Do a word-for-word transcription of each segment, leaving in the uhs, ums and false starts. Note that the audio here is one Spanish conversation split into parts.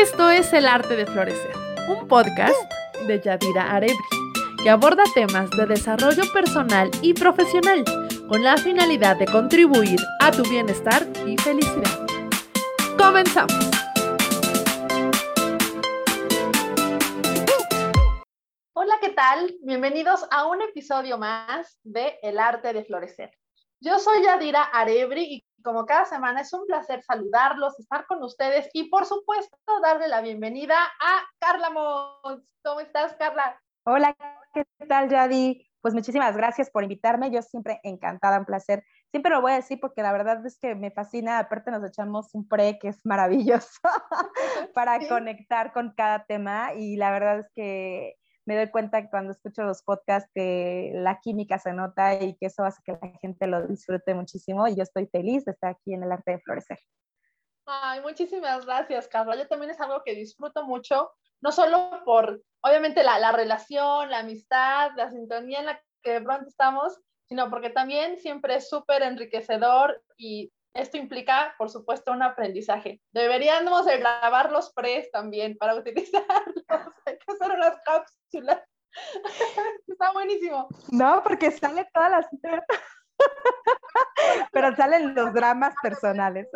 Esto es El Arte de Florecer, un podcast de Yadira Arebri, que aborda temas de desarrollo personal y profesional con la finalidad de contribuir a tu bienestar y felicidad. ¡Comenzamos! Hola, ¿qué tal? Bienvenidos a un episodio más de El Arte de Florecer. Yo soy Yadira Arebri y como cada semana es un placer saludarlos, estar con ustedes y por supuesto darle la bienvenida a Karla Mons. ¿Cómo estás, Karla? Hola, ¿qué tal, Yadi? Pues muchísimas gracias por invitarme, yo siempre encantada, un placer. Siempre lo voy a decir porque la verdad es que me fascina, aparte nos echamos un pre que es maravilloso para sí. conectar con cada tema y la verdad es que me doy cuenta que cuando escucho los podcasts que la química se nota y que eso hace que la gente lo disfrute muchísimo y yo estoy feliz de estar aquí en El Arte de Florecer. Ay, muchísimas gracias, Carla. Yo también es algo que disfruto mucho, no solo por, obviamente, la, la relación, la amistad, la sintonía en la que de pronto estamos, sino porque también siempre es súper enriquecedor y esto implica, por supuesto, un aprendizaje. Deberíamos de grabar los pres también para utilizarlos. Hay que hacer unas cápsulas. Está buenísimo. No, porque sale todas las... pero salen los dramas personales.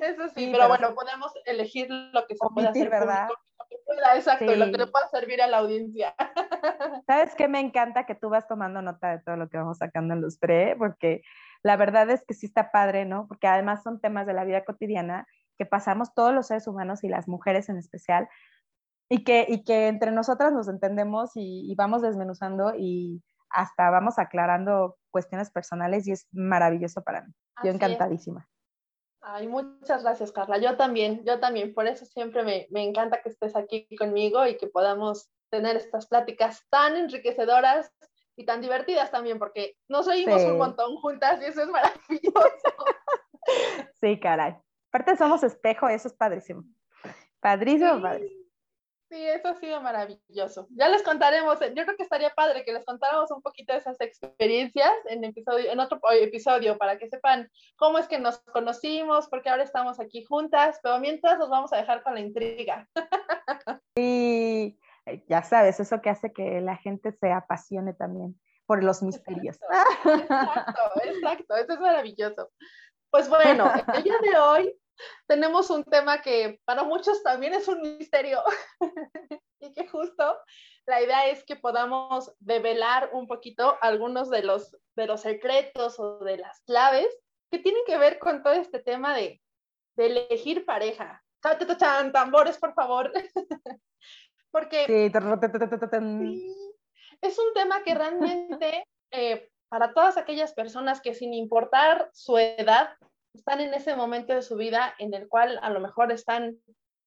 Eso sí, sí pero, pero bueno, podemos elegir lo que se pueda hacer, ¿verdad? Público, lo que pueda, exacto, sí. Y lo que le pueda servir a la audiencia. ¿Sabes qué? Me encanta que tú vas tomando nota de todo lo que vamos sacando en los pre, porque la verdad es que sí está padre, ¿no? Porque además son temas de la vida cotidiana que pasamos todos los seres humanos y las mujeres en especial, y que, y que entre nosotras nos entendemos y, y vamos desmenuzando y hasta vamos aclarando cuestiones personales y es maravilloso para mí. Así Yo encantadísima. Es. Ay, muchas gracias, Carla. Yo también, yo también. Por eso siempre me, me encanta que estés aquí conmigo y que podamos tener estas pláticas tan enriquecedoras y tan divertidas también, porque nos oímos sí. un montón juntas y eso es maravilloso. Sí, caray. Aparte somos espejo, eso es padrísimo. Padrísimo, sí, padrísimo. Sí, eso ha sido maravilloso. Ya les contaremos, yo creo que estaría padre que les contáramos un poquito de esas experiencias en, episodio, en otro episodio para que sepan cómo es que nos conocimos, porque ahora estamos aquí juntas, pero mientras los vamos a dejar con la intriga. Y ya sabes, eso que hace que la gente se apasione también por los misterios. Exacto, exacto, exacto, eso es maravilloso. Pues bueno, el día de hoy tenemos un tema que para muchos también es un misterio y que justo la idea es que podamos develar un poquito algunos de los, de los secretos o de las claves que tienen que ver con todo este tema de, de elegir pareja. ¡Tan, tambores, por favor! Porque sí, es un tema que realmente eh, para todas aquellas personas que sin importar su edad están en ese momento de su vida en el cual a lo mejor están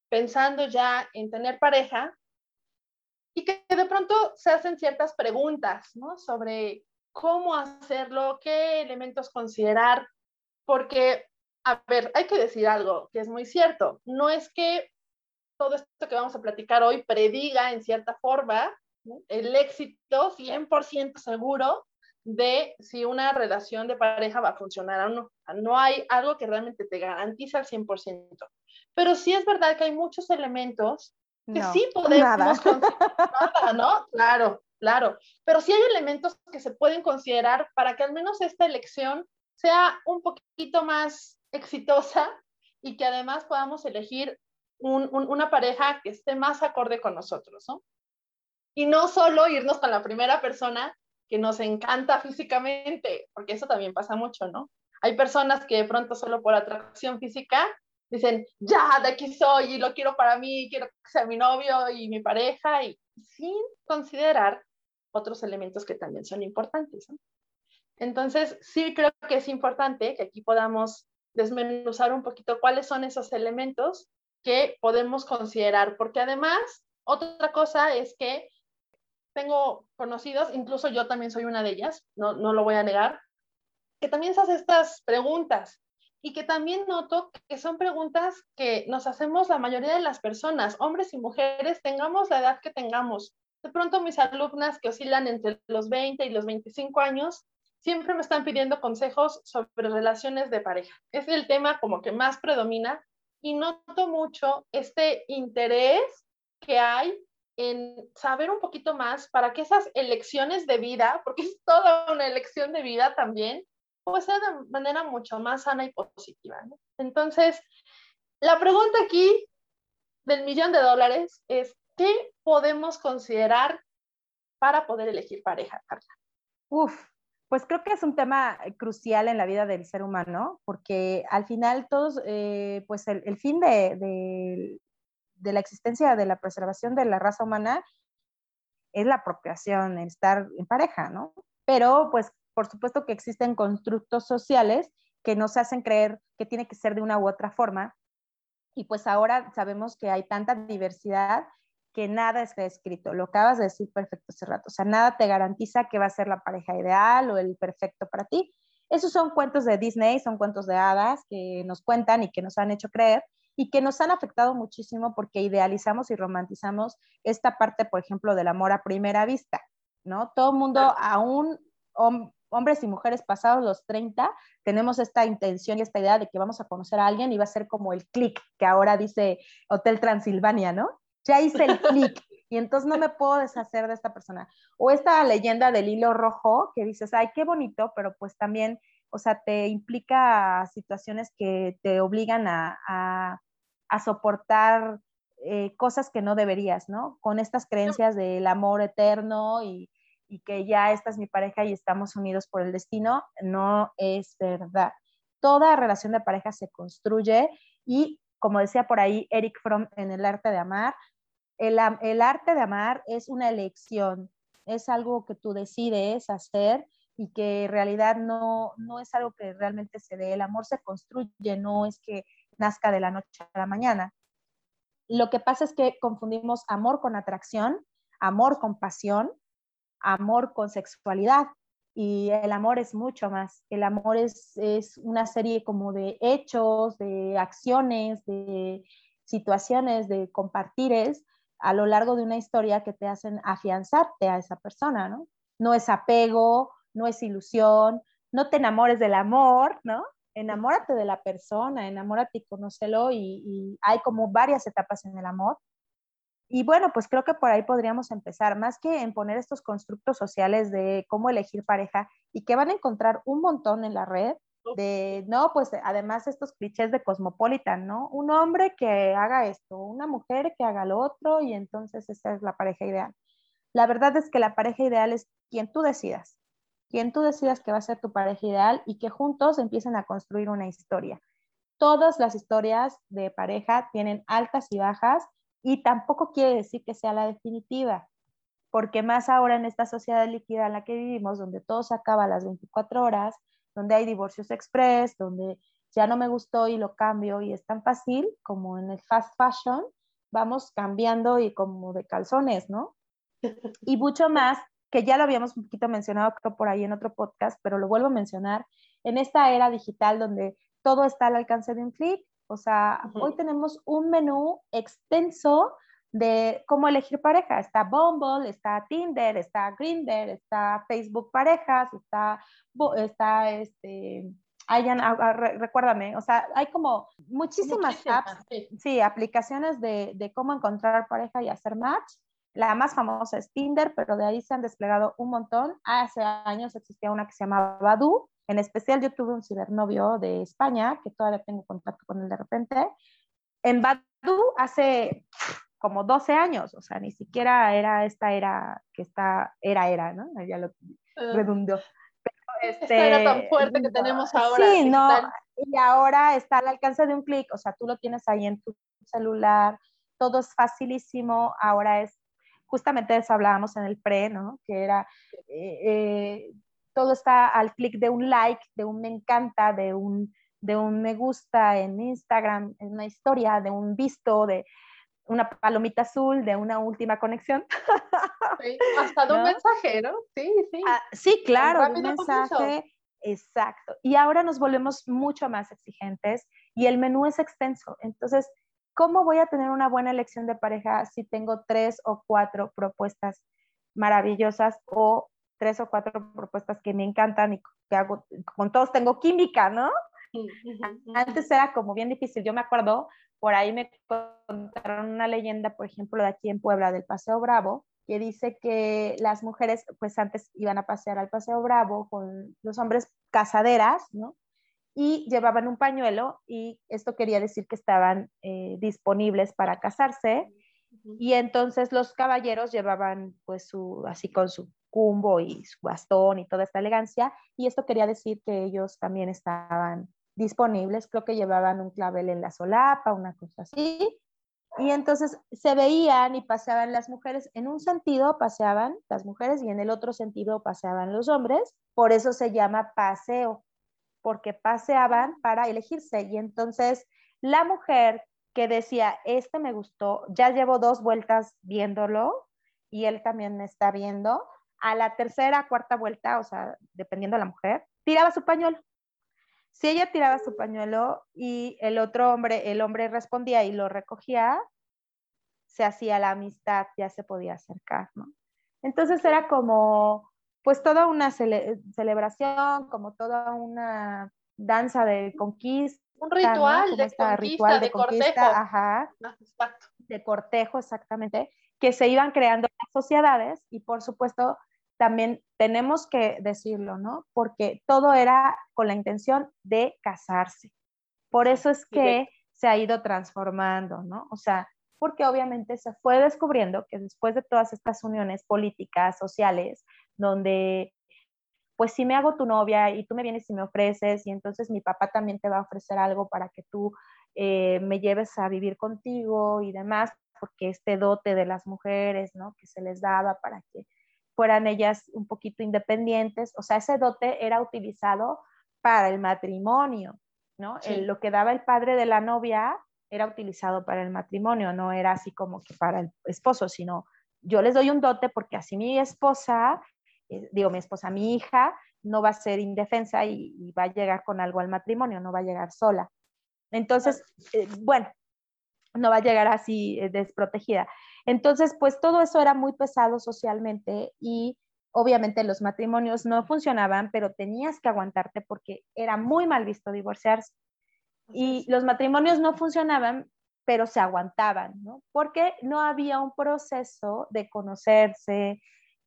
pensando ya en tener pareja y que de pronto se hacen ciertas preguntas, ¿no? Sobre cómo hacerlo, qué elementos considerar, porque, a ver, hay que decir algo que es muy cierto, no es que todo esto que vamos a platicar hoy prediga en cierta forma, ¿no?, el éxito cien por ciento seguro de si una relación de pareja va a funcionar o no. No hay algo que realmente te garantiza al cien por ciento. Pero sí es verdad que hay muchos elementos que no, sí podemos considerar, ¿no? Claro, claro. Pero sí hay elementos que se pueden considerar para que al menos esta elección sea un poquito más exitosa y que además podamos elegir un, un, una pareja que esté más acorde con nosotros, ¿no? Y no solo irnos con la primera persona que nos encanta físicamente, porque eso también pasa mucho, ¿no? Hay personas que de pronto solo por atracción física dicen, ya, de aquí soy y lo quiero para mí, quiero que sea mi novio y mi pareja, y sin considerar otros elementos que también son importantes, ¿no? Entonces, sí creo que es importante que aquí podamos desmenuzar un poquito cuáles son esos elementos que podemos considerar, porque además, otra cosa es que tengo conocidos, incluso yo también soy una de ellas, no, no lo voy a negar, que también se hacen estas preguntas y que también noto que son preguntas que nos hacemos la mayoría de las personas, hombres y mujeres, tengamos la edad que tengamos. De pronto mis alumnas que oscilan entre los veinte y los veinticinco años siempre me están pidiendo consejos sobre relaciones de pareja. Es el tema como que más predomina y noto mucho este interés que hay en saber un poquito más para que esas elecciones de vida, porque es toda una elección de vida también, pues sea de manera mucho más sana y positiva, ¿no? Entonces, la pregunta aquí del millón de dólares es, ¿qué podemos considerar para poder elegir pareja, Carla? Uf, pues creo que es un tema crucial en la vida del ser humano, porque al final todos, eh, pues el, el fin de, de, de la existencia de la preservación de la raza humana es la procreación, el estar en pareja, ¿no? Pero pues por supuesto que existen constructos sociales que nos hacen creer que tiene que ser de una u otra forma, y pues ahora sabemos que hay tanta diversidad que nada está escrito, lo acabas de decir perfecto hace rato, o sea, nada te garantiza que va a ser la pareja ideal o el perfecto para ti. Esos son cuentos de Disney, son cuentos de hadas que nos cuentan y que nos han hecho creer y que nos han afectado muchísimo porque idealizamos y romantizamos esta parte, por ejemplo, del amor a primera vista, ¿no? Todo el mundo, aún hom- hombres y mujeres pasados los treinta, tenemos esta intención y esta idea de que vamos a conocer a alguien y va a ser como el click que ahora dice Hotel Transilvania, ¿no? Ya hice el clic y entonces no me puedo deshacer de esta persona. O esta leyenda del hilo rojo que dices, ay, qué bonito, pero pues también, o sea, te implica situaciones que te obligan a, a, a soportar eh, cosas que no deberías, ¿no? Con estas creencias del amor eterno y, y que ya esta es mi pareja y estamos unidos por el destino. No es verdad. Toda relación de pareja se construye y, como decía por ahí Erich Fromm en El Arte de Amar, El, el arte de amar es una elección, es algo que tú decides hacer y que en realidad no, no es algo que realmente se dé. El amor se construye, no es que nazca de la noche a la mañana. Lo que pasa es que confundimos amor con atracción, amor con pasión, amor con sexualidad, y el amor es mucho más. El amor es, es una serie como de hechos, de acciones, de situaciones, de compartires a lo largo de una historia que te hacen afianzarte a esa persona, ¿no? No es apego, no es ilusión, no te enamores del amor, ¿no? Enamórate de la persona, enamórate y conócelo, y, y hay como varias etapas en el amor. Y bueno, pues creo que por ahí podríamos empezar, más que en poner estos constructos sociales de cómo elegir pareja, y que van a encontrar un montón en la red, de, no, pues además estos clichés de Cosmopolitan, ¿no? Un hombre que haga esto, una mujer que haga lo otro, y entonces esa es la pareja ideal. La verdad es que la pareja ideal es quien tú decidas, quien tú decidas que va a ser tu pareja ideal, y que juntos empiecen a construir una historia. Todas las historias de pareja tienen altas y bajas, y tampoco quiere decir que sea la definitiva, porque más ahora en esta sociedad líquida en la que vivimos, donde todo se acaba a las veinticuatro horas, donde hay divorcios express, donde ya no me gustó y lo cambio, y es tan fácil como en el fast fashion, vamos cambiando y como de calzones, ¿no? Y mucho más, que ya lo habíamos un poquito mencionado creo por ahí en otro podcast, pero lo vuelvo a mencionar, en esta era digital donde todo está al alcance de un clic, o sea, uh-huh. Hoy tenemos un menú extenso de cómo elegir pareja. Está Bumble, está Tinder, está Grindr, está Facebook Parejas, está, está este, Ayana, recuérdame, o sea, hay como muchísimas, muchísimas apps, sí, sí aplicaciones de, de cómo encontrar pareja y hacer match. La más famosa es Tinder, pero de ahí se han desplegado un montón. Hace años existía una que se llamaba Badoo. En especial yo tuve un cibernovio de España, que todavía tengo contacto con él de repente. En Badoo hace como doce años, o sea, ni siquiera era esta era que está, era, era, ¿no? Ya lo redundó. Pero este, esta era tan fuerte que tenemos ahora. Sí, no, tal. Y ahora está al alcance de un clic, o sea, tú lo tienes ahí en tu celular, todo es facilísimo, ahora es, justamente de eso hablábamos en el pre, ¿no? Que era, eh, eh, todo está al clic de un like, de un me encanta, de un, de un me gusta en Instagram, en una historia, de un visto, de una palomita azul, de una última conexión. Sí, hasta de un ¿no? mensaje, ¿no? Sí, sí. Ah, sí, claro, de un mensaje. Comienzo. Exacto. Y ahora nos volvemos mucho más exigentes y el menú es extenso. Entonces, ¿cómo voy a tener una buena elección de pareja si tengo tres o cuatro propuestas maravillosas o tres o cuatro propuestas que me encantan y que hago, con todos tengo química, ¿no? Antes era como bien difícil. Yo me acuerdo Por ahí me contaron una leyenda, por ejemplo, de aquí en Puebla, del Paseo Bravo, que dice que las mujeres, pues antes iban a pasear al Paseo Bravo con los hombres casaderas, ¿no? Y llevaban un pañuelo, y esto quería decir que estaban eh, disponibles para casarse, uh-huh. Y entonces los caballeros llevaban, pues, su, así con su cumbo y su bastón y toda esta elegancia, y esto quería decir que ellos también estaban disponibles, creo que llevaban un clavel en la solapa, una cosa así, y entonces se veían y paseaban las mujeres, en un sentido paseaban las mujeres y en el otro sentido paseaban los hombres, por eso se llama paseo, porque paseaban para elegirse, y entonces la mujer que decía, este me gustó, ya llevo dos vueltas viéndolo, y él también me está viendo, a la tercera, cuarta vuelta, o sea, dependiendo de la mujer, tiraba su pañuelo. Si ella tiraba su pañuelo y el otro hombre, el hombre respondía y lo recogía, se hacía la amistad, ya se podía acercar, ¿no? Entonces era como... pues toda una cele- celebración, como toda una danza de conquista. Un ritual, ¿no? de, conquista, ritual de, de conquista, de cortejo. Ajá, exacto. De cortejo, exactamente, que se iban creando las sociedades y por supuesto también tenemos que decirlo, ¿no? Porque todo era con la intención de casarse. Por eso es que sí, se ha ido transformando, ¿no? O sea, porque obviamente se fue descubriendo que después de todas estas uniones políticas, sociales, donde pues si me hago tu novia y tú me vienes y me ofreces y entonces mi papá también te va a ofrecer algo para que tú eh, me lleves a vivir contigo y demás, porque este dote de las mujeres, ¿no? Que se les daba para que fueran ellas un poquito independientes, o sea, ese dote era utilizado para el matrimonio, ¿no? Sí. El, lo que daba el padre de la novia era utilizado para el matrimonio, no era así como que para el esposo, sino yo les doy un dote porque así mi esposa, eh, digo mi esposa, mi hija, no va a ser indefensa y, y va a llegar con algo al matrimonio, no va a llegar sola. Entonces, eh, bueno, no va a llegar así eh, desprotegida. Entonces, pues todo eso era muy pesado socialmente y obviamente los matrimonios no funcionaban, pero tenías que aguantarte porque era muy mal visto divorciarse. Y los matrimonios no funcionaban, pero se aguantaban, ¿no? Porque no había un proceso de conocerse,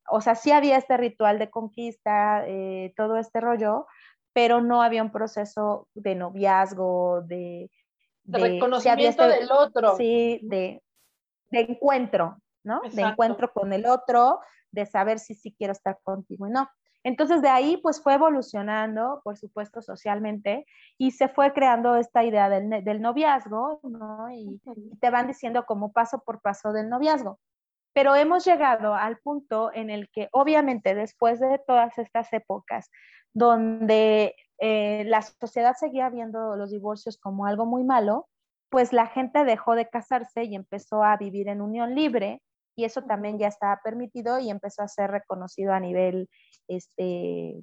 o sea, sí había este ritual de conquista, eh, todo este rollo, pero no había un proceso de noviazgo, de... de, de reconocimiento sí este, del otro. Sí, de, de encuentro, ¿no? Exacto. De encuentro con el otro, de saber si sí quiero estar contigo y no. Entonces, de ahí, pues, fue evolucionando, por supuesto, socialmente, y se fue creando esta idea del, del noviazgo, ¿no? Y, y te van diciendo como paso por paso del noviazgo. Pero hemos llegado al punto en el que, obviamente, después de todas estas épocas, donde eh, la sociedad seguía viendo los divorcios como algo muy malo, pues la gente dejó de casarse y empezó a vivir en unión libre, y eso también ya estaba permitido y empezó a ser reconocido a nivel este,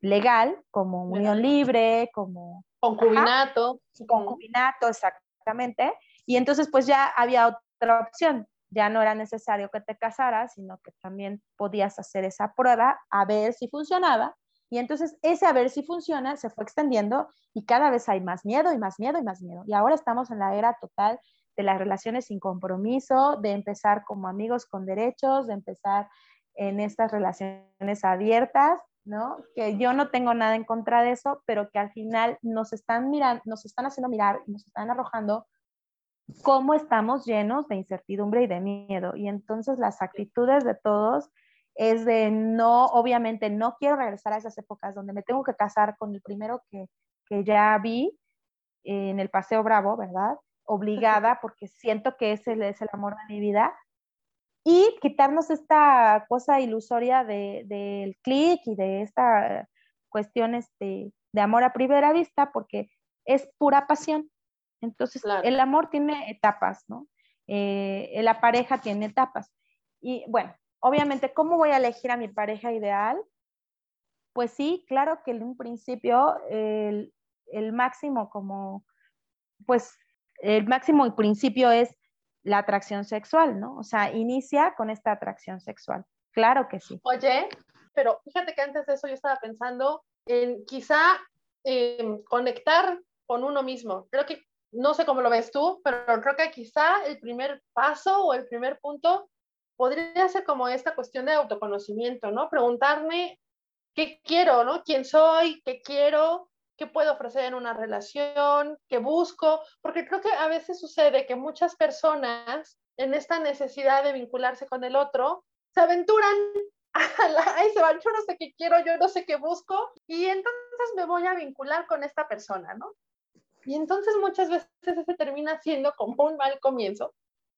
legal, como unión libre, como... Concubinato. Ajá, concubinato, exactamente. Y entonces pues ya había otra opción, ya no era necesario que te casaras, sino que también podías hacer esa prueba a ver si funcionaba. Y entonces ese a ver si funciona se fue extendiendo y cada vez hay más miedo y más miedo y más miedo. Y ahora estamos en la era total de las relaciones sin compromiso, de empezar como amigos con derechos, de empezar en estas relaciones abiertas, ¿no? Que yo no tengo nada en contra de eso, pero que al final nos están mirando, nos están haciendo mirar, nos están arrojando cómo estamos llenos de incertidumbre y de miedo. Y entonces las actitudes de todos es de no, obviamente no quiero regresar a esas épocas donde me tengo que casar con el primero que, que ya vi en el Paseo Bravo, ¿verdad? Obligada, porque siento que ese es el amor de mi vida, y quitarnos esta cosa ilusoria del de, de clic y de esta cuestión este, de amor a primera vista, porque es pura pasión. Entonces, claro, el amor tiene etapas, ¿no? Eh, la pareja tiene etapas. Y bueno, obviamente, ¿cómo voy a elegir a mi pareja ideal? Pues sí, claro que en un principio el, el máximo como, pues, el máximo y principio es la atracción sexual, ¿no? O sea, inicia con esta atracción sexual. Claro que sí. Oye, pero fíjate que antes de eso yo estaba pensando en quizá eh, conectar con uno mismo. Creo que No sé cómo lo ves tú, pero creo que quizá el primer paso o el primer punto podría ser como esta cuestión de autoconocimiento, ¿no? Preguntarme qué quiero, ¿no? ¿Quién soy? ¿Qué quiero? ¿Qué puedo ofrecer en una relación? ¿Qué busco? Porque creo que a veces sucede que muchas personas en esta necesidad de vincularse con el otro se aventuran, ahí se van, yo no sé qué quiero, yo no sé qué busco, y entonces me voy a vincular con esta persona, ¿no? Y entonces muchas veces ese termina siendo como un mal comienzo,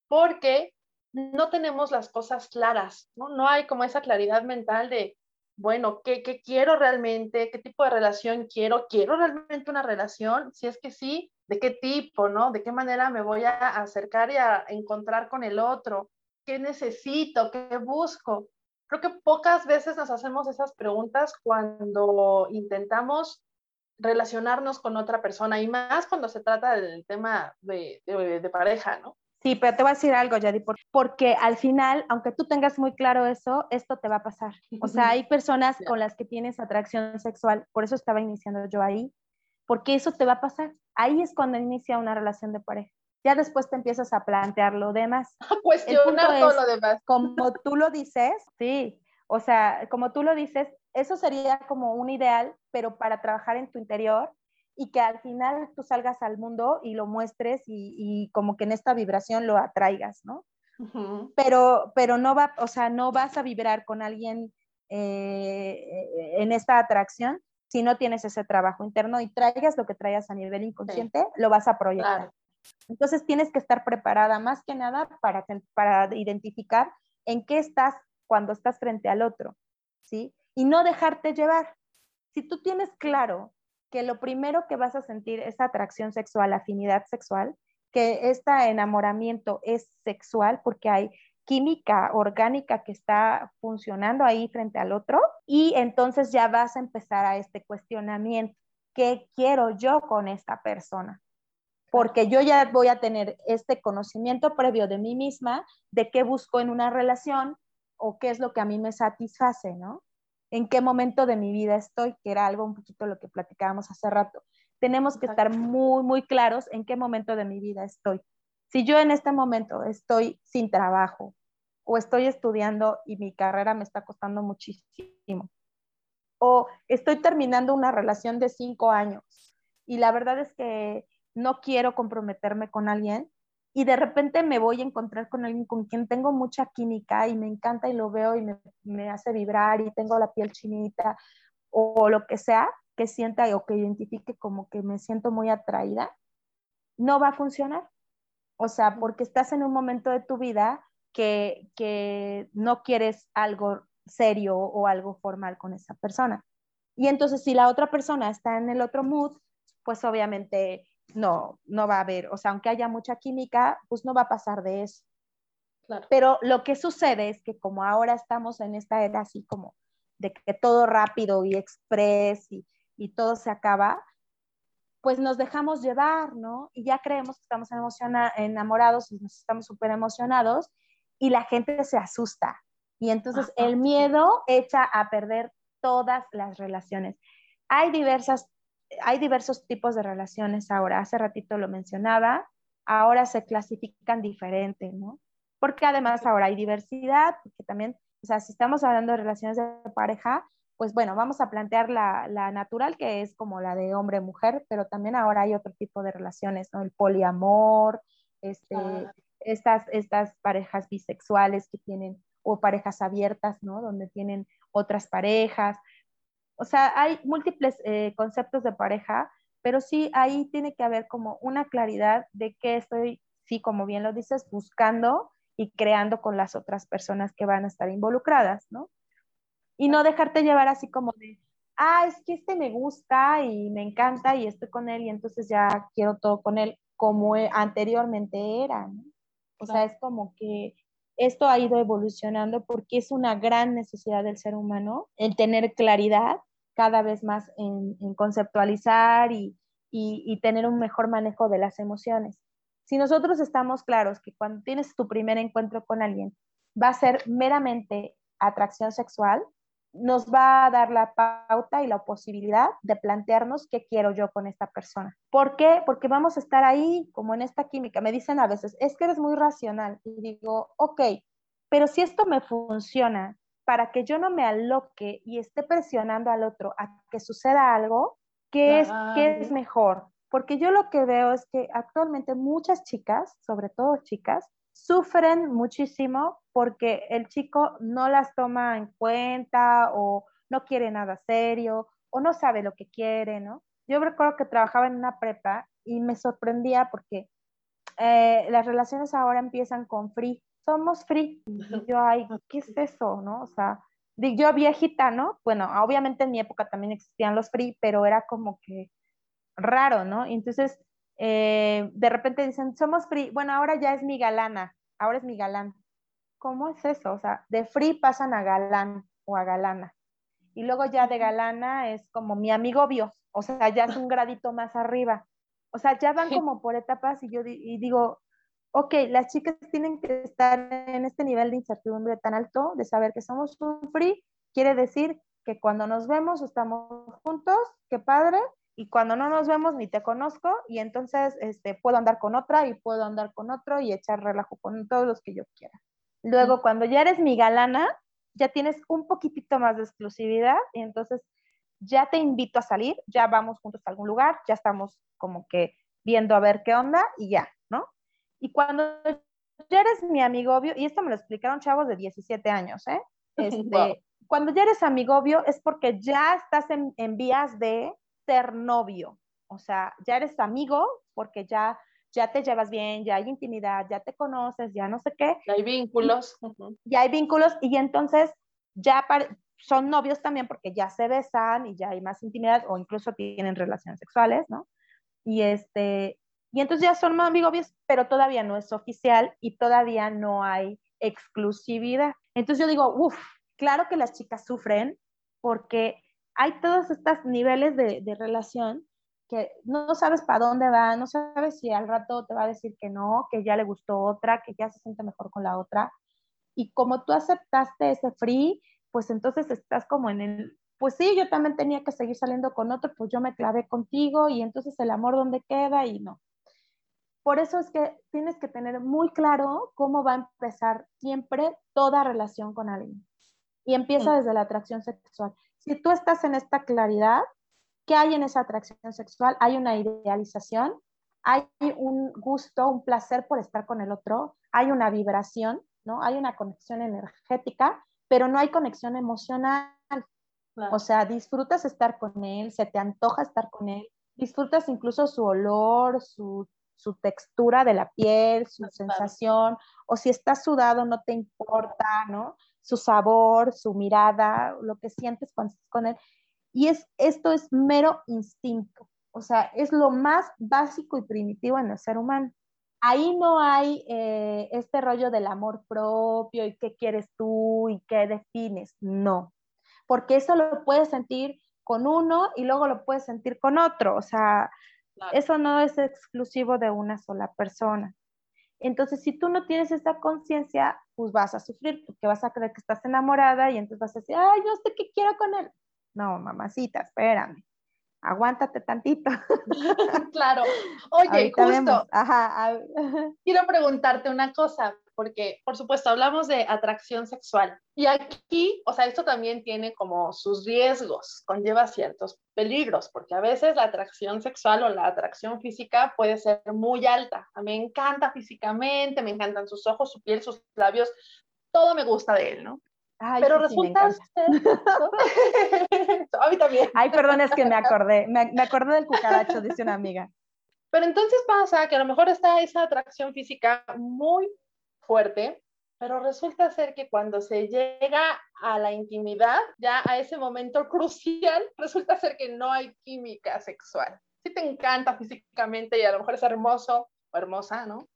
porque no tenemos las cosas claras, ¿no? No hay como esa claridad mental de, bueno, ¿qué, qué quiero realmente? ¿Qué tipo de relación quiero? ¿Quiero realmente una relación? Si es que sí, ¿de qué tipo, no? ¿De qué manera me voy a acercar y a encontrar con el otro? ¿Qué necesito? ¿Qué busco? Creo que pocas veces nos hacemos esas preguntas cuando intentamos relacionarnos con otra persona, y más cuando se trata del tema de, de, de pareja, ¿no? Sí, pero te voy a decir algo, Yadi, porque al final, aunque tú tengas muy claro eso, esto te va a pasar. O sea, hay personas con las que tienes atracción sexual, por eso estaba iniciando yo ahí, porque eso te va a pasar. Ahí es cuando inicia una relación de pareja. Ya después te empiezas a plantear lo demás. A cuestionar todo lo demás. Como tú lo dices, sí, o sea, como tú lo dices, eso sería como un ideal, pero para trabajar en tu interior y que al final tú salgas al mundo y lo muestres y, y como que en esta vibración lo atraigas, ¿no? Uh-huh. Pero, pero no va, o sea, no vas a vibrar con alguien eh, en esta atracción si no tienes ese trabajo interno, y traigas lo que traigas a nivel inconsciente, sí, lo vas a proyectar. Claro. Entonces tienes que estar preparada más que nada para, para identificar en qué estás cuando estás frente al otro, ¿sí? Y no dejarte llevar. Si tú tienes claro que lo primero que vas a sentir es atracción sexual, afinidad sexual, que este enamoramiento es sexual porque hay química orgánica que está funcionando ahí frente al otro, y entonces ya vas a empezar a este cuestionamiento. ¿Qué quiero yo con esta persona? Porque yo ya voy a tener este conocimiento previo de mí misma, de qué busco en una relación o qué es lo que a mí me satisface, ¿no? ¿En qué momento de mi vida estoy? Que era algo un poquito lo que platicábamos hace rato. Tenemos que estar muy, muy claros en qué momento de mi vida estoy. Si yo en este momento estoy sin trabajo o estoy estudiando y mi carrera me está costando muchísimo, o estoy terminando una relación de cinco años y la verdad es que no quiero comprometerme con alguien, y de repente me voy a encontrar con alguien con quien tengo mucha química y me encanta y lo veo y me, me hace vibrar y tengo la piel chinita o lo que sea que sienta o que identifique como que me siento muy atraída, no va a funcionar. O sea, porque estás en un momento de tu vida que, que no quieres algo serio o algo formal con esa persona. Y entonces si la otra persona está en el otro mood, pues obviamente... No, no va a haber, o sea, aunque haya mucha química, pues no va a pasar de eso. Claro. Pero lo que sucede es que como ahora estamos en esta era así como de que todo rápido y express y, y todo se acaba, pues nos dejamos llevar, ¿no? Y ya creemos que estamos emociona- enamorados y nos estamos súper emocionados y la gente se asusta. Y entonces Ajá. el miedo echa a perder todas las relaciones. Hay diversas Hay diversos tipos de relaciones ahora, hace ratito lo mencionaba, ahora se clasifican diferente, ¿no? Porque además ahora hay diversidad, porque también, o sea, si estamos hablando de relaciones de pareja, pues bueno, vamos a plantear la, la natural, que es como la de hombre-mujer, pero también ahora hay otro tipo de relaciones, ¿no? El poliamor, este, ah. estas, estas parejas bisexuales que tienen, o parejas abiertas, ¿no? Donde tienen otras parejas. O sea, hay múltiples eh, conceptos de pareja, pero sí ahí tiene que haber como una claridad de qué estoy, sí, como bien lo dices, buscando y creando con las otras personas que van a estar involucradas, ¿no? Y no dejarte llevar así como de, ah, es que este me gusta y me encanta y estoy con él y entonces ya quiero todo con él, como anteriormente era, ¿no? O sea, es como que... Esto ha ido evolucionando porque es una gran necesidad del ser humano el tener claridad cada vez más en, en conceptualizar y, y, y tener un mejor manejo de las emociones. Si nosotros estamos claros que cuando tienes tu primer encuentro con alguien va a ser meramente atracción sexual, nos va a dar la pauta y la posibilidad de plantearnos qué quiero yo con esta persona. ¿Por qué? Porque vamos a estar ahí, como en esta química. Me dicen a veces, es que eres muy racional. Y digo, ok, pero si esto me funciona para que yo no me aloque y esté presionando al otro a que suceda algo, ¿qué es, qué es mejor? Porque yo lo que veo es que actualmente muchas chicas, sobre todo chicas, sufren muchísimo porque el chico no las toma en cuenta o no quiere nada serio o no sabe lo que quiere, ¿no? Yo recuerdo que trabajaba en una prepa y me sorprendía porque eh, las relaciones ahora empiezan con free. Somos free. Y yo, ay, ¿qué es eso, no? O sea, yo viejita, ¿no? Bueno, obviamente en mi época también existían los free, pero era como que raro, ¿no? Y entonces... Eh, de repente dicen, somos free, bueno, ahora ya es mi galana, ahora es mi galán. ¿Cómo es eso? O sea, de free pasan a galán o a galana. Y luego ya de galana es como mi amigo obvio, o sea, ya es un gradito más arriba. O sea, ya van como por etapas y yo di- y digo, ok, las chicas tienen que estar en este nivel de incertidumbre tan alto de saber que somos un free, quiere decir que cuando nos vemos estamos juntos, qué padre, y cuando no nos vemos ni te conozco, y entonces este, puedo andar con otra y puedo andar con otro y echar relajo con todos los que yo quiera. Luego, cuando ya eres mi galana, ya tienes un poquitito más de exclusividad y entonces ya te invito a salir, ya vamos juntos a algún lugar, ya estamos como que viendo a ver qué onda y ya, ¿no? Y cuando ya eres mi amigo obvio, y esto me lo explicaron chavos de diecisiete años, ¿eh? Este, wow. Cuando ya eres amigo obvio es porque ya estás en, en vías de ser novio, o sea, ya eres amigo porque ya, ya te llevas bien, ya hay intimidad, ya te conoces, ya no sé qué. Ya hay vínculos. Uh-huh. Ya hay vínculos y entonces ya par- son novios también porque ya se besan y ya hay más intimidad o incluso tienen relaciones sexuales, ¿no? Y, este, y entonces ya son amigos, pero todavía no es oficial y todavía no hay exclusividad. Entonces yo digo, uff, claro que las chicas sufren porque... hay todos estos niveles de, de relación que no sabes para dónde va, no sabes si al rato te va a decir que no, que ya le gustó otra, que ya se siente mejor con la otra. Y como tú aceptaste ese free, pues entonces estás como en el, pues sí, yo también tenía que seguir saliendo con otro, pues yo me clavé contigo y entonces el amor dónde queda y no. Por eso es que tienes que tener muy claro cómo va a empezar siempre toda relación con alguien. Y empieza desde la atracción sexual. Si tú estás en esta claridad, ¿qué hay en esa atracción sexual? Hay una idealización, hay un gusto, un placer por estar con el otro, hay una vibración, ¿no? Hay una conexión energética, pero no hay conexión emocional. Claro. O sea, disfrutas estar con él, se te antoja estar con él, disfrutas incluso su olor, su, su textura de la piel, su claro. sensación, o si estás sudado no te importa, ¿no? Su sabor, su mirada, lo que sientes con, con él. Y es, esto es mero instinto. O sea, es lo más básico y primitivo en el ser humano. Ahí no hay eh, este rollo del amor propio y qué quieres tú y qué defines. No. Porque eso lo puedes sentir con uno y luego lo puedes sentir con otro. O sea, claro. Eso no es exclusivo de una sola persona. Entonces, si tú no tienes esta conciencia, pues vas a sufrir, porque vas a creer que estás enamorada y entonces vas a decir, ay, no sé qué quiero con él. No, mamacita, espérame, aguántate tantito. Claro. Oye, ahorita justo, vemos. Ajá, a... quiero preguntarte una cosa, porque, por supuesto, hablamos de atracción sexual. Y aquí, o sea, esto también tiene como sus riesgos, conlleva ciertos peligros, porque a veces la atracción sexual o la atracción física puede ser muy alta. A mí me encanta físicamente, me encantan sus ojos, su piel, sus labios, todo me gusta de él, ¿no? Ay, pero sí, resulta sí, ser... A mí también. Ay, perdón, es que me acordé, me, me acordé del cucaracho, dice una amiga. Pero entonces pasa que a lo mejor está esa atracción física muy fuerte, pero resulta ser que cuando se llega a la intimidad, ya a ese momento crucial, resulta ser que no hay química sexual. Si te encanta físicamente y a lo mejor es hermoso o hermosa, ¿no?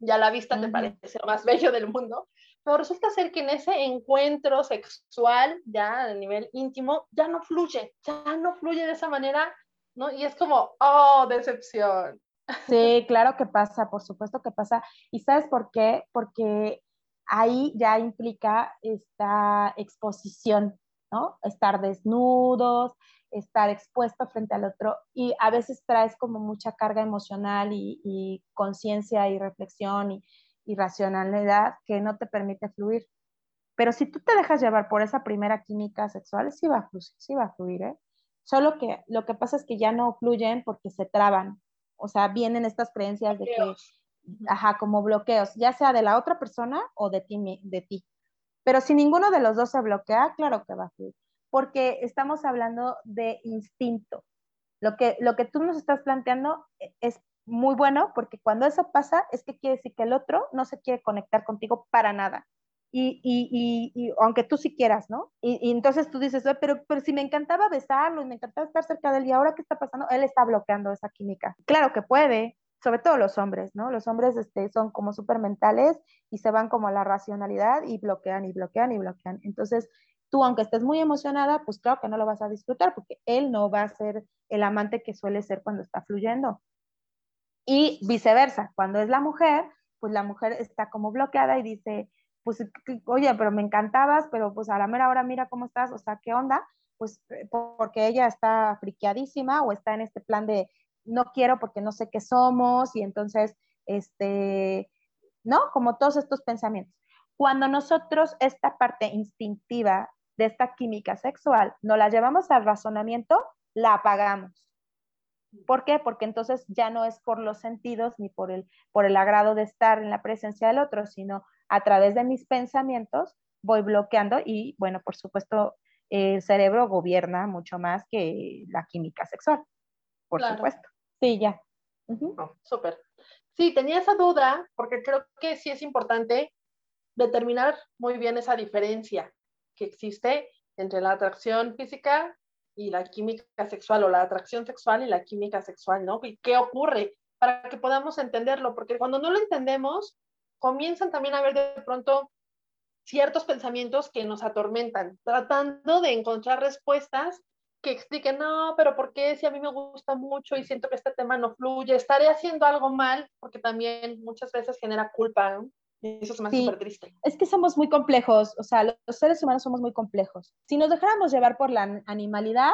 Ya la vista te parece lo más bello del mundo, pero resulta ser que en ese encuentro sexual, ya a nivel íntimo, ya no fluye, ya no fluye de esa manera, ¿no? Y es como, oh, decepción. Sí, claro que pasa, por supuesto que pasa. ¿Y sabes por qué? Porque ahí ya implica esta exposición. ¿no? Estar desnudos, estar expuesto frente al otro, y a veces traes como mucha carga emocional y, y conciencia y reflexión y, y racionalidad que no te permite fluir. Pero si tú te dejas llevar por esa primera química sexual, sí va a fluir, sí va a fluir, ¿eh? Solo que lo que pasa es que ya no fluyen porque se traban. O sea, vienen estas creencias de que, ajá, como bloqueos, ya sea de la otra persona o de ti, de ti. Pero si ninguno de los dos se bloquea, claro que va a fluir. Porque estamos hablando de instinto. Lo que, lo que tú nos estás planteando es muy bueno, porque cuando eso pasa es que quiere decir que el otro no se quiere conectar contigo para nada. Y, y, y, y aunque tú sí quieras, ¿no? Y, y entonces tú dices, pero, pero si me encantaba besarlo y me encantaba estar cerca de él, ¿y ahora qué está pasando? Él está bloqueando esa química. Claro que puede, sobre todo los hombres, ¿no? Los hombres este, son como súper mentales y se van como a la racionalidad y bloquean y bloquean y bloquean. Entonces, tú, aunque estés muy emocionada, pues claro que no lo vas a disfrutar, porque él no va a ser el amante que suele ser cuando está fluyendo. Y viceversa, cuando es la mujer, pues la mujer está como bloqueada y dice... pues, oye, pero me encantabas, pero pues a la mera hora mira cómo estás, o sea, ¿qué onda? Pues porque ella está friqueadísima o está en este plan de no quiero porque no sé qué somos, y entonces, este, ¿no? Como todos estos pensamientos. Cuando nosotros esta parte instintiva de esta química sexual no la llevamos al razonamiento, la apagamos. ¿Por qué? Porque entonces ya no es por los sentidos ni por el, por el agrado de estar en la presencia del otro, sino a través de mis pensamientos voy bloqueando y, bueno, por supuesto, el cerebro gobierna mucho más que la química sexual, por claro. supuesto. Sí, ya. Uh-huh. Oh, súper. Sí, tenía esa duda porque creo que sí es importante determinar muy bien esa diferencia que existe entre la atracción física y la química sexual, o la atracción sexual y la química sexual, ¿no? ¿Y qué ocurre? Para que podamos entenderlo, porque cuando no lo entendemos, comienzan también a haber de pronto ciertos pensamientos que nos atormentan, tratando de encontrar respuestas que expliquen, no, pero ¿por qué? Si a mí me gusta mucho y siento que este tema no fluye, estaré haciendo algo mal, porque también muchas veces genera culpa, ¿no? Eso es más súper triste. Es que somos muy complejos, o sea, los seres humanos somos muy complejos. Si nos dejáramos llevar por la animalidad,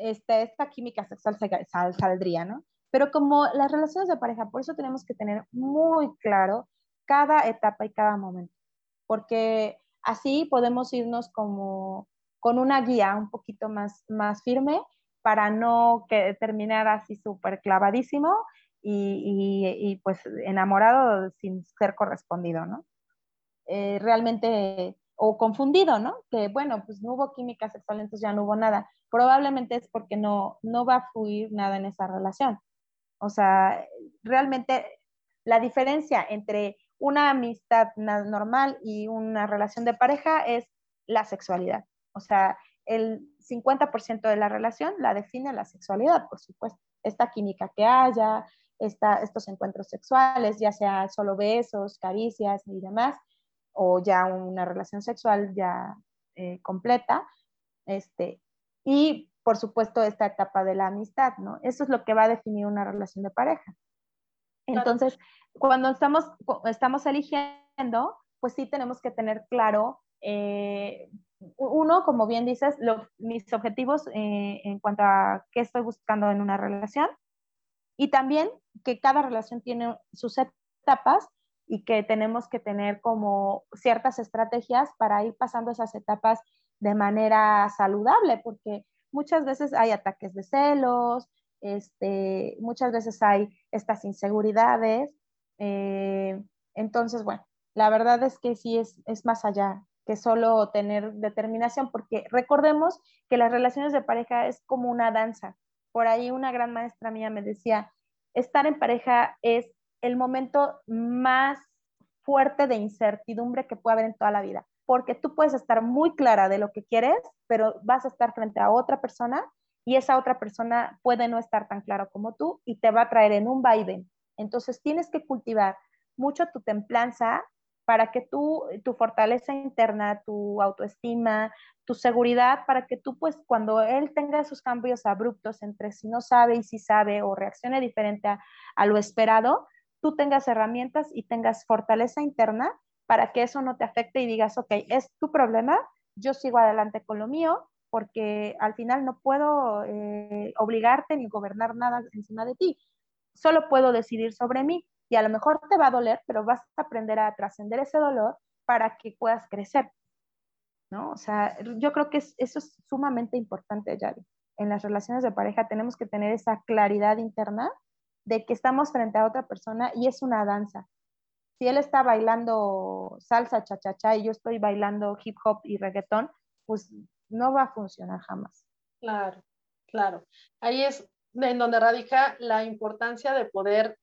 este, esta química sexual sal, saldría, ¿no? Pero como las relaciones de pareja, por eso tenemos que tener muy claro cada etapa y cada momento, porque así podemos irnos como con una guía un poquito más, más firme para no que, terminar así súper clavadísimo Y, y, y pues enamorado sin ser correspondido, ¿no? Eh, realmente, o confundido, ¿no? Que bueno, pues no hubo química sexual, entonces ya no hubo nada. Probablemente es porque no, no va a fluir nada en esa relación. O sea, realmente la diferencia entre una amistad normal y una relación de pareja es la sexualidad. O sea, el cincuenta por ciento de la relación la define la sexualidad, por supuesto. Esta química que haya, Esta, estos encuentros sexuales, ya sea solo besos, caricias y demás, o ya una relación sexual ya eh, completa, este, y por supuesto esta etapa de la amistad, ¿no? Eso es lo que va a definir una relación de pareja. Entonces, cuando estamos, estamos eligiendo, pues sí tenemos que tener claro, eh, uno, como bien dices, lo, mis objetivos eh, en cuanto a qué estoy buscando en una relación, y también que cada relación tiene sus etapas y que tenemos que tener como ciertas estrategias para ir pasando esas etapas de manera saludable, porque muchas veces hay ataques de celos, este, muchas veces hay estas inseguridades. Eh, entonces, bueno, la verdad es que sí es, es más allá que solo tener determinación, porque recordemos que las relaciones de pareja es como una danza. Por ahí una gran maestra mía me decía, estar en pareja es el momento más fuerte de incertidumbre que puede haber en toda la vida, porque tú puedes estar muy clara de lo que quieres, pero vas a estar frente a otra persona y esa otra persona puede no estar tan clara como tú y te va a traer en un vaivén. Entonces tienes que cultivar mucho tu templanza para que tú, tu fortaleza interna, tu autoestima, tu seguridad, para que tú, pues, cuando él tenga esos cambios abruptos entre si no sabe y si sabe, o reaccione diferente a, a lo esperado, tú tengas herramientas y tengas fortaleza interna para que eso no te afecte y digas, ok, es tu problema, yo sigo adelante con lo mío, porque al final no puedo eh, obligarte ni gobernar nada encima de ti, solo puedo decidir sobre mí, y a lo mejor te va a doler, pero vas a aprender a trascender ese dolor para que puedas crecer, ¿no? O sea, yo creo que es, eso es sumamente importante, Yari. En las relaciones de pareja tenemos que tener esa claridad interna de que estamos frente a otra persona y es una danza. Si él está bailando salsa, cha-cha-cha, y yo estoy bailando hip-hop y reggaetón, pues no va a funcionar jamás. Claro, claro. Ahí es en donde radica la importancia de poder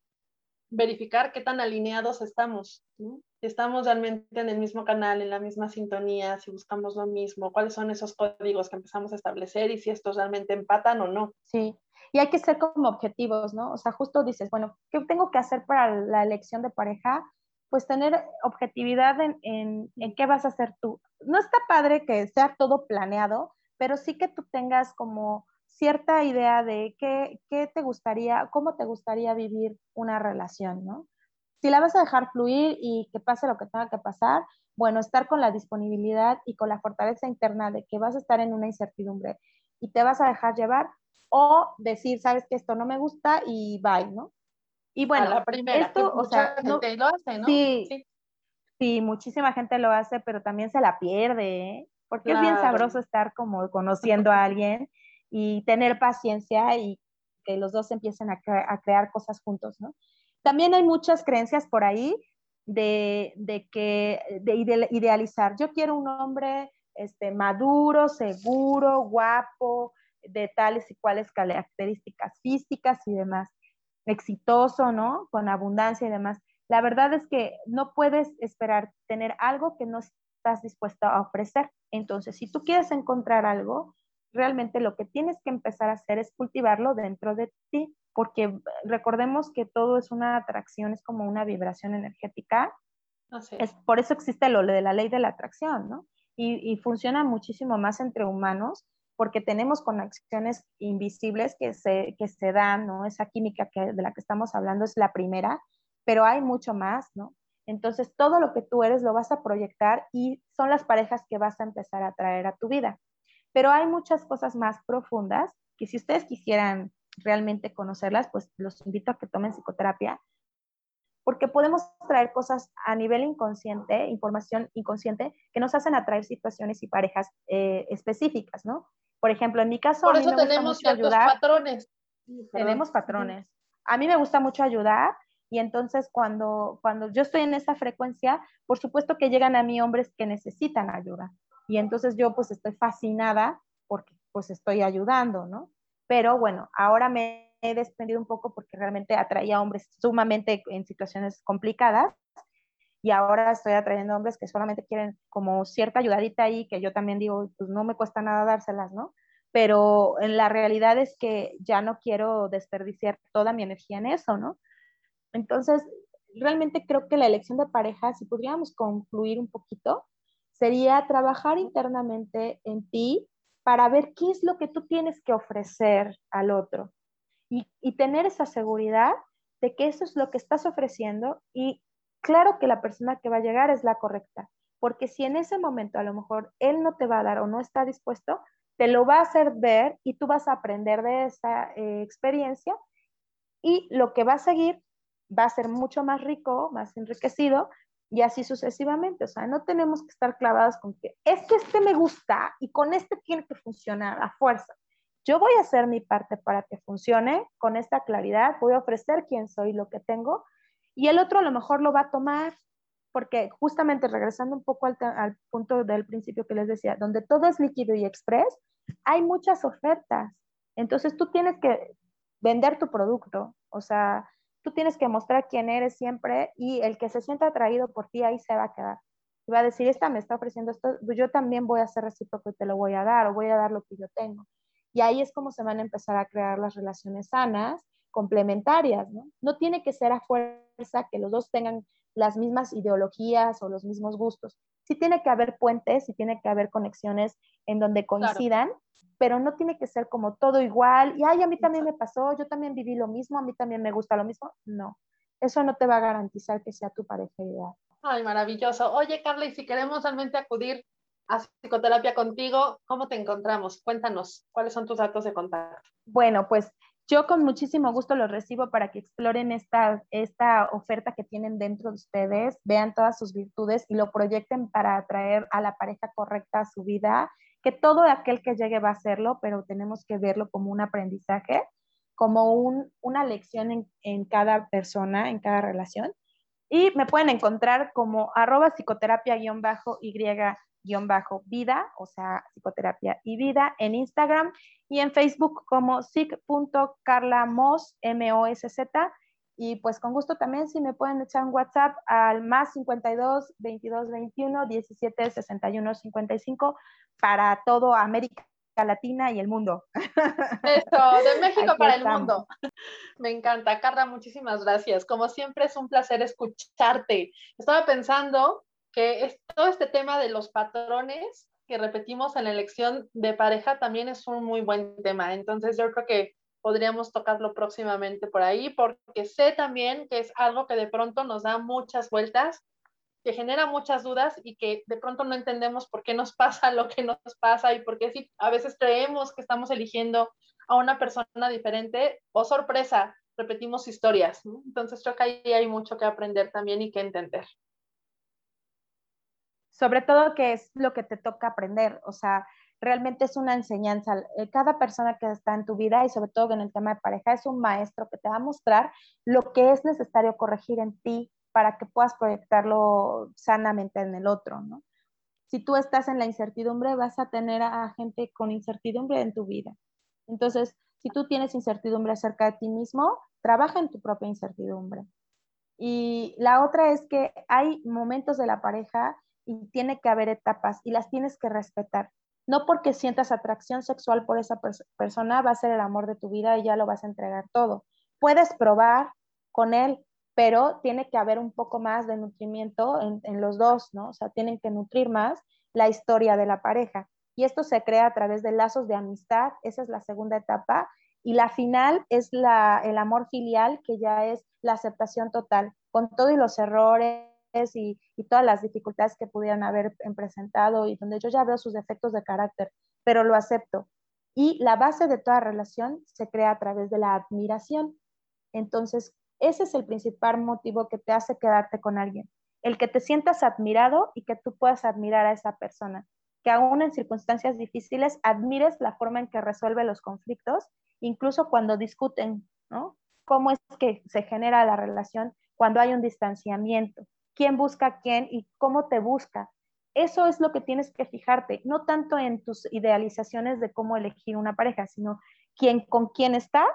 verificar qué tan alineados estamos, ¿sí? Si estamos realmente en el mismo canal, en la misma sintonía, si buscamos lo mismo, cuáles son esos códigos que empezamos a establecer y si estos realmente empatan o no. Sí, y hay que ser como objetivos, ¿no? O sea, justo dices, bueno, ¿qué tengo que hacer para la elección de pareja? Pues tener objetividad en, en, en qué vas a hacer tú. No está padre que sea todo planeado, pero sí que tú tengas como cierta idea de qué, qué te gustaría, cómo te gustaría vivir una relación, ¿no? Si la vas a dejar fluir y que pase lo que tenga que pasar, bueno, estar con la disponibilidad y con la fortaleza interna de que vas a estar en una incertidumbre y te vas a dejar llevar, o decir, sabes que esto no me gusta y bye, ¿no? Y bueno, a la primera, esto, que o sea, mucha gente no, lo hace, ¿no? Sí, sí, sí, muchísima gente lo hace, pero también se la pierde, ¿eh? Porque claro, es bien sabroso estar como conociendo a alguien y tener paciencia y que los dos empiecen a, cre- a crear cosas juntos, ¿no? También hay muchas creencias por ahí de, de que de ide- idealizar. Yo quiero un hombre este, maduro, seguro, guapo, de tales y cuales características físicas y demás, exitoso, ¿no? Con abundancia y demás. La verdad es que no puedes esperar tener algo que no estás dispuesto a ofrecer. Entonces, si tú quieres encontrar algo, realmente lo que tienes que empezar a hacer es cultivarlo dentro de ti, porque recordemos que todo es una atracción, es como una vibración energética. Ah, sí. Es, por eso existe lo de la ley de la atracción, ¿no? Y, y funciona muchísimo más entre humanos, porque tenemos conexiones invisibles que se, que se dan, ¿no? Esa química que, de la que estamos hablando es la primera, pero hay mucho más, ¿no? Entonces, todo lo que tú eres lo vas a proyectar y son las parejas que vas a empezar a atraer a tu vida. Pero hay muchas cosas más profundas que si ustedes quisieran realmente conocerlas, pues los invito a que tomen psicoterapia, porque podemos traer cosas a nivel inconsciente, información inconsciente, que nos hacen atraer situaciones y parejas eh, específicas, ¿no? Por ejemplo, en mi caso, por eso a mí me tenemos gusta mucho ayudar. Patrones. Tenemos patrones. A mí me gusta mucho ayudar, y entonces cuando, cuando yo estoy en esa frecuencia, por supuesto que llegan a mí hombres que necesitan ayuda. Y entonces yo pues estoy fascinada porque pues estoy ayudando, ¿no? Pero bueno, ahora me he desprendido un poco porque realmente atraía hombres sumamente en situaciones complicadas y ahora estoy atrayendo hombres que solamente quieren como cierta ayudadita ahí, que yo también digo, pues no me cuesta nada dárselas, ¿no? Pero en la realidad es que ya no quiero desperdiciar toda mi energía en eso, ¿no? Entonces, realmente creo que la elección de pareja, si pudiéramos concluir un poquito, sería trabajar internamente en ti para ver qué es lo que tú tienes que ofrecer al otro y, y tener esa seguridad de que eso es lo que estás ofreciendo y claro que la persona que va a llegar es la correcta, porque si en ese momento a lo mejor él no te va a dar o no está dispuesto, te lo va a hacer ver y tú vas a aprender de esa eh, experiencia y lo que va a seguir va a ser mucho más rico, más enriquecido, y así sucesivamente. O sea, no tenemos que estar clavadas con que es que este me gusta y con este tiene que funcionar a fuerza. Yo voy a hacer mi parte para que funcione con esta claridad, voy a ofrecer quién soy, lo que tengo, y el otro a lo mejor lo va a tomar, porque justamente regresando un poco al, al punto del principio que les decía, donde todo es líquido y express, hay muchas ofertas. Entonces tú tienes que vender tu producto, o sea, tú tienes que mostrar quién eres siempre y el que se sienta atraído por ti ahí se va a quedar. Y va a decir, esta me está ofreciendo esto, yo también voy a ser recíproco y te lo voy a dar o voy a dar lo que yo tengo. Y ahí es como se van a empezar a crear las relaciones sanas, complementarias, ¿no? No tiene que ser a fuerza que los dos tengan las mismas ideologías o los mismos gustos. Sí tiene que haber puentes, sí tiene que haber conexiones en donde coincidan, claro, pero no tiene que ser como todo igual, y ay, a mí también me pasó, yo también viví lo mismo, a mí también me gusta lo mismo. No, eso no te va a garantizar que sea tu pareja ideal. Ay, maravilloso. Oye, Carla, y si queremos realmente acudir haz psicoterapia contigo. ¿Cómo te encontramos? Cuéntanos, ¿cuáles son tus datos de contacto? Bueno, pues yo con muchísimo gusto los recibo para que exploren esta, esta oferta que tienen dentro de ustedes, vean todas sus virtudes y lo proyecten para atraer a la pareja correcta a su vida, que todo aquel que llegue va a hacerlo, pero tenemos que verlo como un aprendizaje, como un, una lección en, en cada persona, en cada relación. Y me pueden encontrar como arroba psicoterapia-y-vida, o sea, psicoterapia y vida, en Instagram y en Facebook como psic punto carla mosz, M O S Z. Y pues con gusto también si me pueden echar un WhatsApp al más cincuenta y dos, veintidós, veintiuno, diecisiete, sesenta y uno, cincuenta y cinco para todo América Latina y el mundo. Eso, de México aquí para estamos. El mundo. Me encanta, Carla, muchísimas gracias. Como siempre es un placer escucharte. Estaba pensando que es, todo este tema de los patrones que repetimos en la elección de pareja también es un muy buen tema. Entonces yo creo que podríamos tocarlo próximamente por ahí, porque sé también que es algo que de pronto nos da muchas vueltas, que genera muchas dudas y que de pronto no entendemos por qué nos pasa lo que nos pasa y por qué si a veces creemos que estamos eligiendo a una persona diferente o, sorpresa, repetimos historias. Entonces creo que ahí hay mucho que aprender también y que entender. Sobre todo que es lo que te toca aprender, o sea, realmente es una enseñanza. Cada persona que está en tu vida y sobre todo en el tema de pareja es un maestro que te va a mostrar lo que es necesario corregir en ti para que puedas proyectarlo sanamente en el otro, ¿no? Si tú estás en la incertidumbre, vas a tener a gente con incertidumbre en tu vida. Entonces, si tú tienes incertidumbre acerca de ti mismo, trabaja en tu propia incertidumbre. Y la otra es que hay momentos de la pareja y tiene que haber etapas y las tienes que respetar. No porque sientas atracción sexual por esa pers- persona va a ser el amor de tu vida y ya lo vas a entregar todo. Puedes probar con él, pero tiene que haber un poco más de nutrimiento en, en los dos, ¿no? O sea, tienen que nutrir más la historia de la pareja. Y esto se crea a través de lazos de amistad, esa es la segunda etapa. Y la final es la, el amor filial, que ya es la aceptación total, con todos los errores y, y todas las dificultades que pudieran haber presentado y donde yo ya veo sus defectos de carácter, pero lo acepto. Y la base de toda relación se crea a través de la admiración. Entonces, ese es el principal motivo que te hace quedarte con alguien, el que te sientas admirado y que tú puedas admirar a esa persona, que aún en circunstancias difíciles admires la forma en que resuelve los conflictos, incluso cuando discuten, ¿no? Cómo es que se genera la relación cuando hay un distanciamiento, quién busca a quién y cómo te busca. Eso es lo que tienes que fijarte, no tanto en tus idealizaciones de cómo elegir una pareja, sino quién, con quién estás,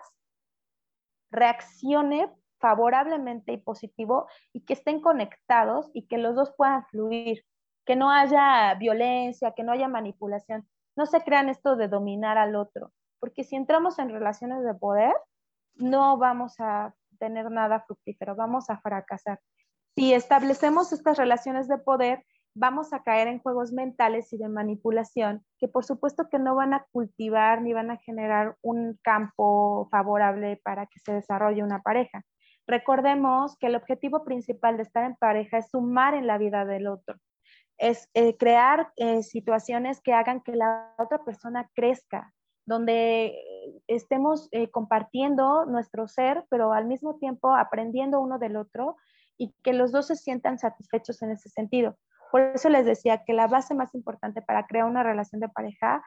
reaccione favorablemente y positivo y que estén conectados y que los dos puedan fluir, que no haya violencia, que no haya manipulación. No se crean esto de dominar al otro, porque si entramos en relaciones de poder, no vamos a tener nada fructífero, vamos a fracasar. Si establecemos estas relaciones de poder, vamos a caer en juegos mentales y de manipulación, que por supuesto que no van a cultivar ni van a generar un campo favorable para que se desarrolle una pareja. Recordemos que el objetivo principal de estar en pareja es sumar en la vida del otro, es eh, crear eh, situaciones que hagan que la otra persona crezca, donde estemos eh, compartiendo nuestro ser, pero al mismo tiempo aprendiendo uno del otro y que los dos se sientan satisfechos en ese sentido. Por eso les decía que la base más importante para crear una relación de pareja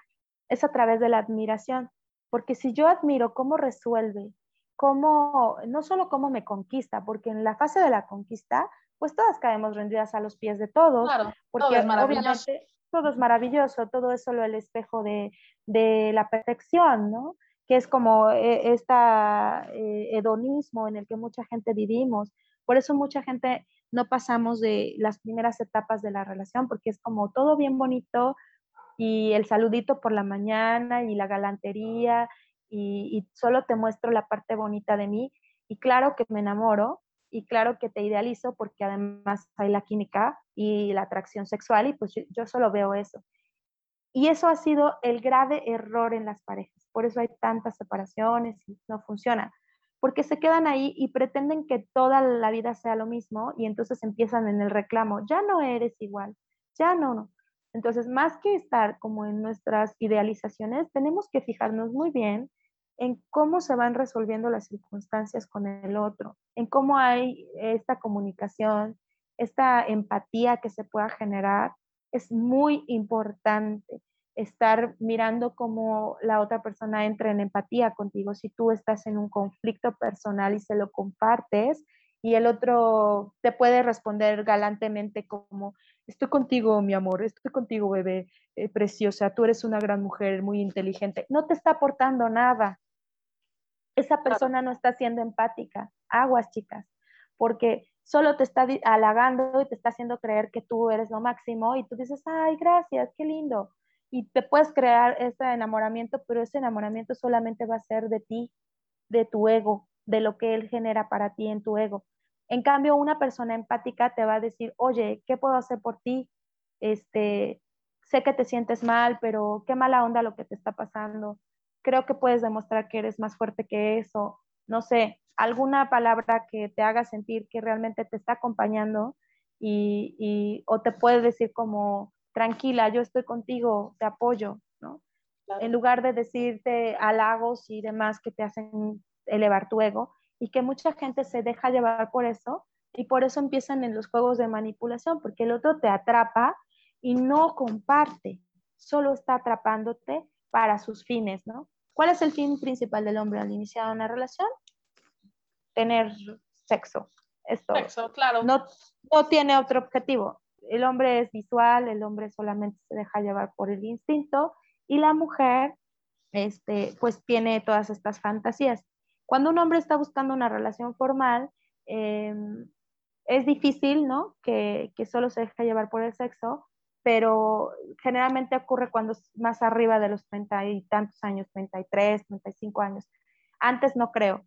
es a través de la admiración, porque si yo admiro cómo resuelve, Cómo, no solo cómo me conquista, porque en la fase de la conquista, pues todas caemos rendidas a los pies de todos, claro, porque todo es maravilloso. Obviamente todo es maravilloso, todo es solo el espejo de, de la perfección, ¿no? Que es como eh, este eh, hedonismo en el que mucha gente vivimos. Por eso mucha gente no pasamos de las primeras etapas de la relación, porque es como todo bien bonito y el saludito por la mañana y la galantería, Y, y solo te muestro la parte bonita de mí, y claro que me enamoro, y claro que te idealizo, porque además hay la química y la atracción sexual, y pues yo, yo solo veo eso. Y eso ha sido el grave error en las parejas, por eso hay tantas separaciones y no funciona, porque se quedan ahí y pretenden que toda la vida sea lo mismo, y entonces empiezan en el reclamo, ya no eres igual, ya no, no. Entonces, más que estar como en nuestras idealizaciones, tenemos que fijarnos muy bien en cómo se van resolviendo las circunstancias con el otro, en cómo hay esta comunicación, esta empatía que se pueda generar. Es muy importante estar mirando cómo la otra persona entra en empatía contigo. Si tú estás en un conflicto personal y se lo compartes, y el otro te puede responder galantemente como, estoy contigo, mi amor, estoy contigo, bebé, eh, preciosa, tú eres una gran mujer, muy inteligente. No te está aportando nada. Esa persona no está siendo empática. Aguas, chicas, porque solo te está halagando y te está haciendo creer que tú eres lo máximo, y tú dices, ay, gracias, qué lindo. Y te puedes crear ese enamoramiento, pero ese enamoramiento solamente va a ser de ti, de tu ego, de lo que él genera para ti en tu ego. En cambio, una persona empática te va a decir, oye, ¿qué puedo hacer por ti? Este, sé que te sientes mal, pero qué mala onda lo que te está pasando. Creo que puedes demostrar que eres más fuerte que eso. No sé, alguna palabra que te haga sentir que realmente te está acompañando, y, y, o te puede decir como, tranquila, yo estoy contigo, te apoyo, ¿no? Claro. En lugar de decirte halagos y demás que te hacen elevar tu ego, y que mucha gente se deja llevar por eso, y por eso empiezan en los juegos de manipulación, porque el otro te atrapa y no comparte, solo está atrapándote para sus fines, ¿no? ¿Cuál es el fin principal del hombre al iniciar una relación? Tener sexo. Esto. Sexo, claro. No, no tiene otro objetivo. El hombre es visual, el hombre solamente se deja llevar por el instinto, y la mujer este, pues tiene todas estas fantasías. Cuando un hombre está buscando una relación formal, eh, es difícil, ¿no? Que, que solo se deja llevar por el sexo, pero generalmente ocurre cuando es más arriba de los treinta y tantos años, treinta y tres, treinta y cinco años. Antes no creo.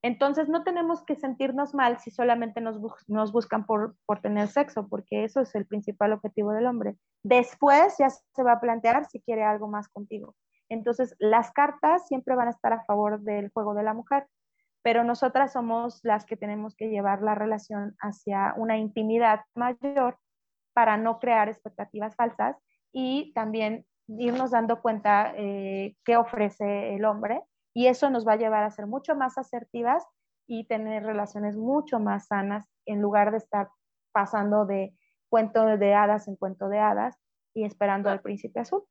Entonces no tenemos que sentirnos mal si solamente nos, bu- nos buscan por, por tener sexo, porque eso es el principal objetivo del hombre. Después ya se va a plantear si quiere algo más contigo. Entonces, las cartas siempre van a estar a favor del juego de la mujer, pero nosotras somos las que tenemos que llevar la relación hacia una intimidad mayor para no crear expectativas falsas, y también irnos dando cuenta eh, qué ofrece el hombre, y eso nos va a llevar a ser mucho más asertivas y tener relaciones mucho más sanas, en lugar de estar pasando de cuento de hadas en cuento de hadas y esperando al príncipe azul.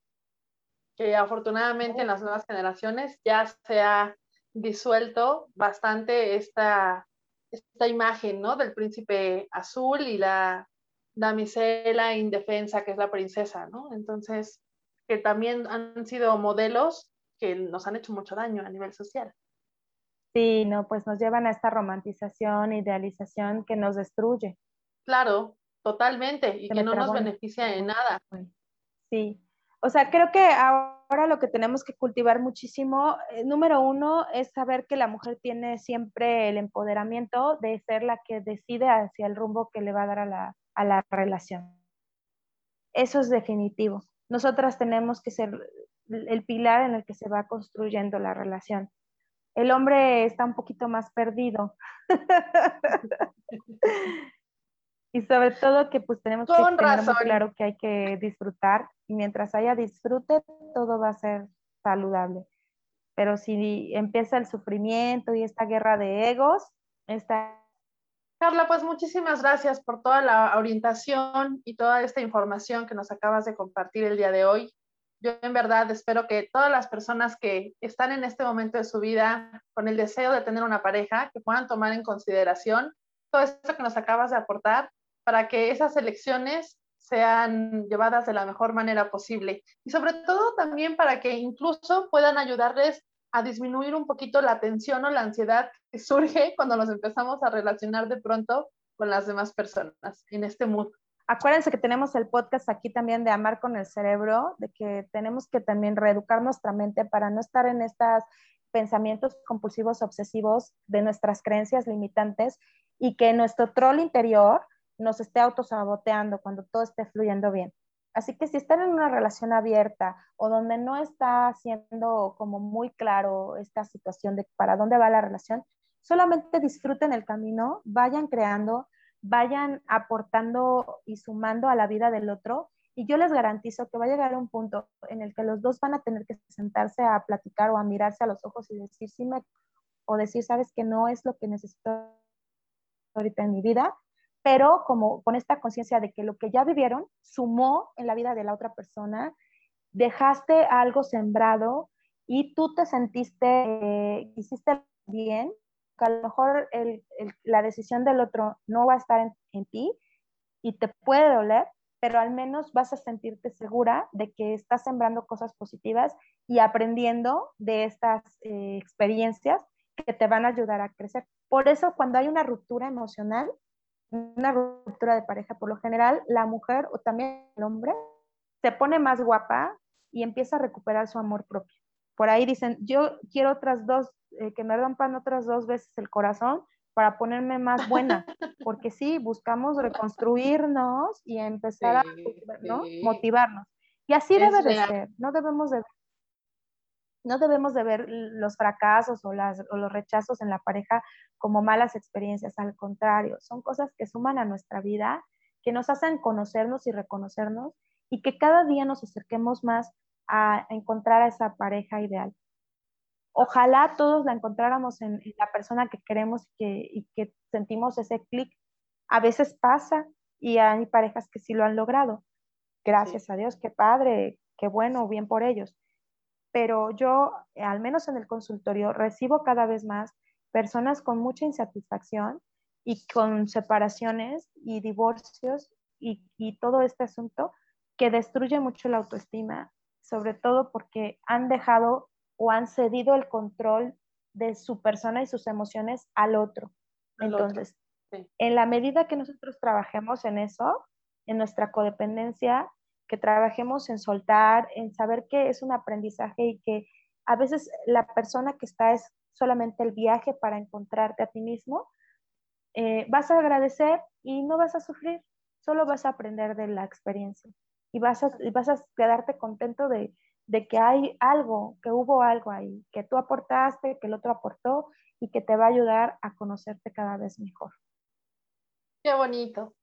Que afortunadamente en las nuevas generaciones ya se ha disuelto bastante esta, esta imagen, ¿no? Del príncipe azul y la damisela indefensa que es la princesa, ¿no? Entonces, que también han sido modelos que nos han hecho mucho daño a nivel social. Sí, no, pues nos llevan a esta romantización, idealización que nos destruye. Claro, totalmente, y que no nos beneficia en nada. Sí. O sea, creo que ahora lo que tenemos que cultivar muchísimo, eh, número uno, es saber que la mujer tiene siempre el empoderamiento de ser la que decide hacia el rumbo que le va a dar a la, a la relación. Eso es definitivo. Nosotras tenemos que ser el pilar en el que se va construyendo la relación. El hombre está un poquito más perdido. Y sobre todo que pues tenemos que tener muy claro que hay que disfrutar, y mientras haya disfrute todo va a ser saludable, pero si empieza el sufrimiento y esta guerra de egos esta... Carla, pues muchísimas gracias por toda la orientación y toda esta información que nos acabas de compartir el día de hoy. Yo en verdad espero que todas las personas que están en este momento de su vida con el deseo de tener una pareja, que puedan tomar en consideración todo esto que nos acabas de aportar, para que esas elecciones sean llevadas de la mejor manera posible, y sobre todo también para que incluso puedan ayudarles a disminuir un poquito la tensión o la ansiedad que surge cuando nos empezamos a relacionar de pronto con las demás personas en este mundo. Acuérdense que tenemos el podcast aquí también de Amar con el Cerebro, de que tenemos que también reeducar nuestra mente para no estar en estos pensamientos compulsivos, obsesivos de nuestras creencias limitantes, y que nuestro troll interior nos esté autosaboteando cuando todo esté fluyendo bien. Así que si están en una relación abierta o donde no está siendo como muy claro esta situación de para dónde va la relación, solamente disfruten el camino, vayan creando, vayan aportando y sumando a la vida del otro, Y yo les garantizo que va a llegar un punto en el que los dos van a tener que sentarse a platicar o a mirarse a los ojos y decir, sí me, o decir, sabes que no es lo que necesito ahorita en mi vida, pero como con esta conciencia de que lo que ya vivieron sumó en la vida de la otra persona, dejaste algo sembrado y tú te sentiste, eh, hiciste bien, que a lo mejor el, el, la decisión del otro no va a estar en, en ti y te puede doler, pero al menos vas a sentirte segura de que estás sembrando cosas positivas y aprendiendo de estas eh, experiencias que te van a ayudar a crecer. Por eso, cuando hay una ruptura emocional, una ruptura de pareja, por lo general, la mujer o también el hombre se pone más guapa y empieza a recuperar su amor propio. Por ahí dicen, yo quiero otras dos, eh, que me rompan otras dos veces el corazón, para ponerme más buena, porque sí, buscamos reconstruirnos y empezar sí, a ¿no? sí. motivarnos. Y así es debe real. de ser, no debemos de ver, no debemos de ver los fracasos o, las, o los rechazos en la pareja como malas experiencias, al contrario, son cosas que suman a nuestra vida, que nos hacen conocernos y reconocernos, y que cada día nos acerquemos más a encontrar a esa pareja ideal. Ojalá todos la encontráramos en, en la persona que queremos que, y que sentimos ese clic. A veces pasa y hay parejas que sí lo han logrado. Gracias sí. a Dios, qué padre, qué bueno, bien por ellos. Pero yo, al menos en el consultorio, recibo cada vez más personas con mucha insatisfacción y con separaciones y divorcios y, y todo este asunto que destruye mucho la autoestima, sobre todo porque han dejado o han cedido el control de su persona y sus emociones al otro. Al Entonces, otro. Sí. En la medida que nosotros trabajemos en eso, en nuestra codependencia, que trabajemos en soltar, en saber que es un aprendizaje y que a veces la persona que está es solamente el viaje para encontrarte a ti mismo, eh, vas a agradecer y no vas a sufrir, solo vas a aprender de la experiencia y vas a, y vas a quedarte contento de de que hay algo, que hubo algo ahí, que tú aportaste, que el otro aportó y que te va a ayudar a conocerte cada vez mejor. Qué bonito.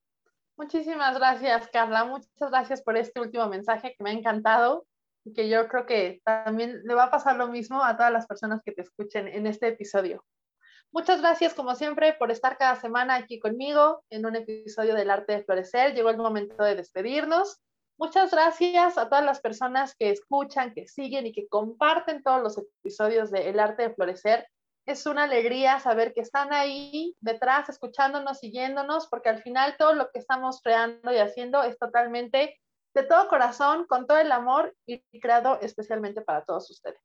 Muchísimas gracias, Carla. Muchas gracias por este último mensaje que me ha encantado y que yo creo que también le va a pasar lo mismo a todas las personas que te escuchen en este episodio. Muchas gracias, como siempre, por estar cada semana aquí conmigo en un episodio del Arte de Florecer. Llegó el momento de despedirnos. Muchas gracias a todas las personas que escuchan, que siguen y que comparten todos los episodios de El Arte de Florecer. Es una alegría saber que están ahí detrás, escuchándonos, siguiéndonos, porque al final todo lo que estamos creando y haciendo es totalmente de todo corazón, con todo el amor y creado especialmente para todos ustedes.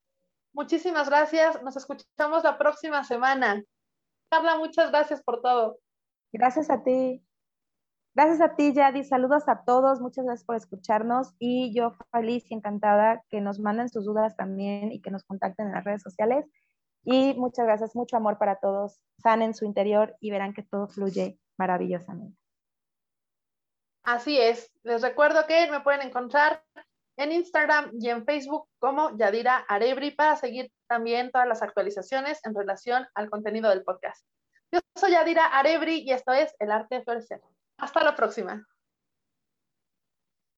Muchísimas gracias. Nos escuchamos la próxima semana. Carla, muchas gracias por todo. Gracias a ti. Gracias a ti, Yadi. Saludos a todos. Muchas gracias por escucharnos. Y yo feliz y encantada que nos manden sus dudas también y que nos contacten en las redes sociales. Y muchas gracias. Mucho amor para todos. Sanen su interior y verán que todo fluye maravillosamente. Así es. Les recuerdo que me pueden encontrar en Instagram y en Facebook como Yadira Arebri para seguir también todas las actualizaciones en relación al contenido del podcast. Yo soy Yadira Arebri y esto es El Arte de Florecer. Hasta la próxima.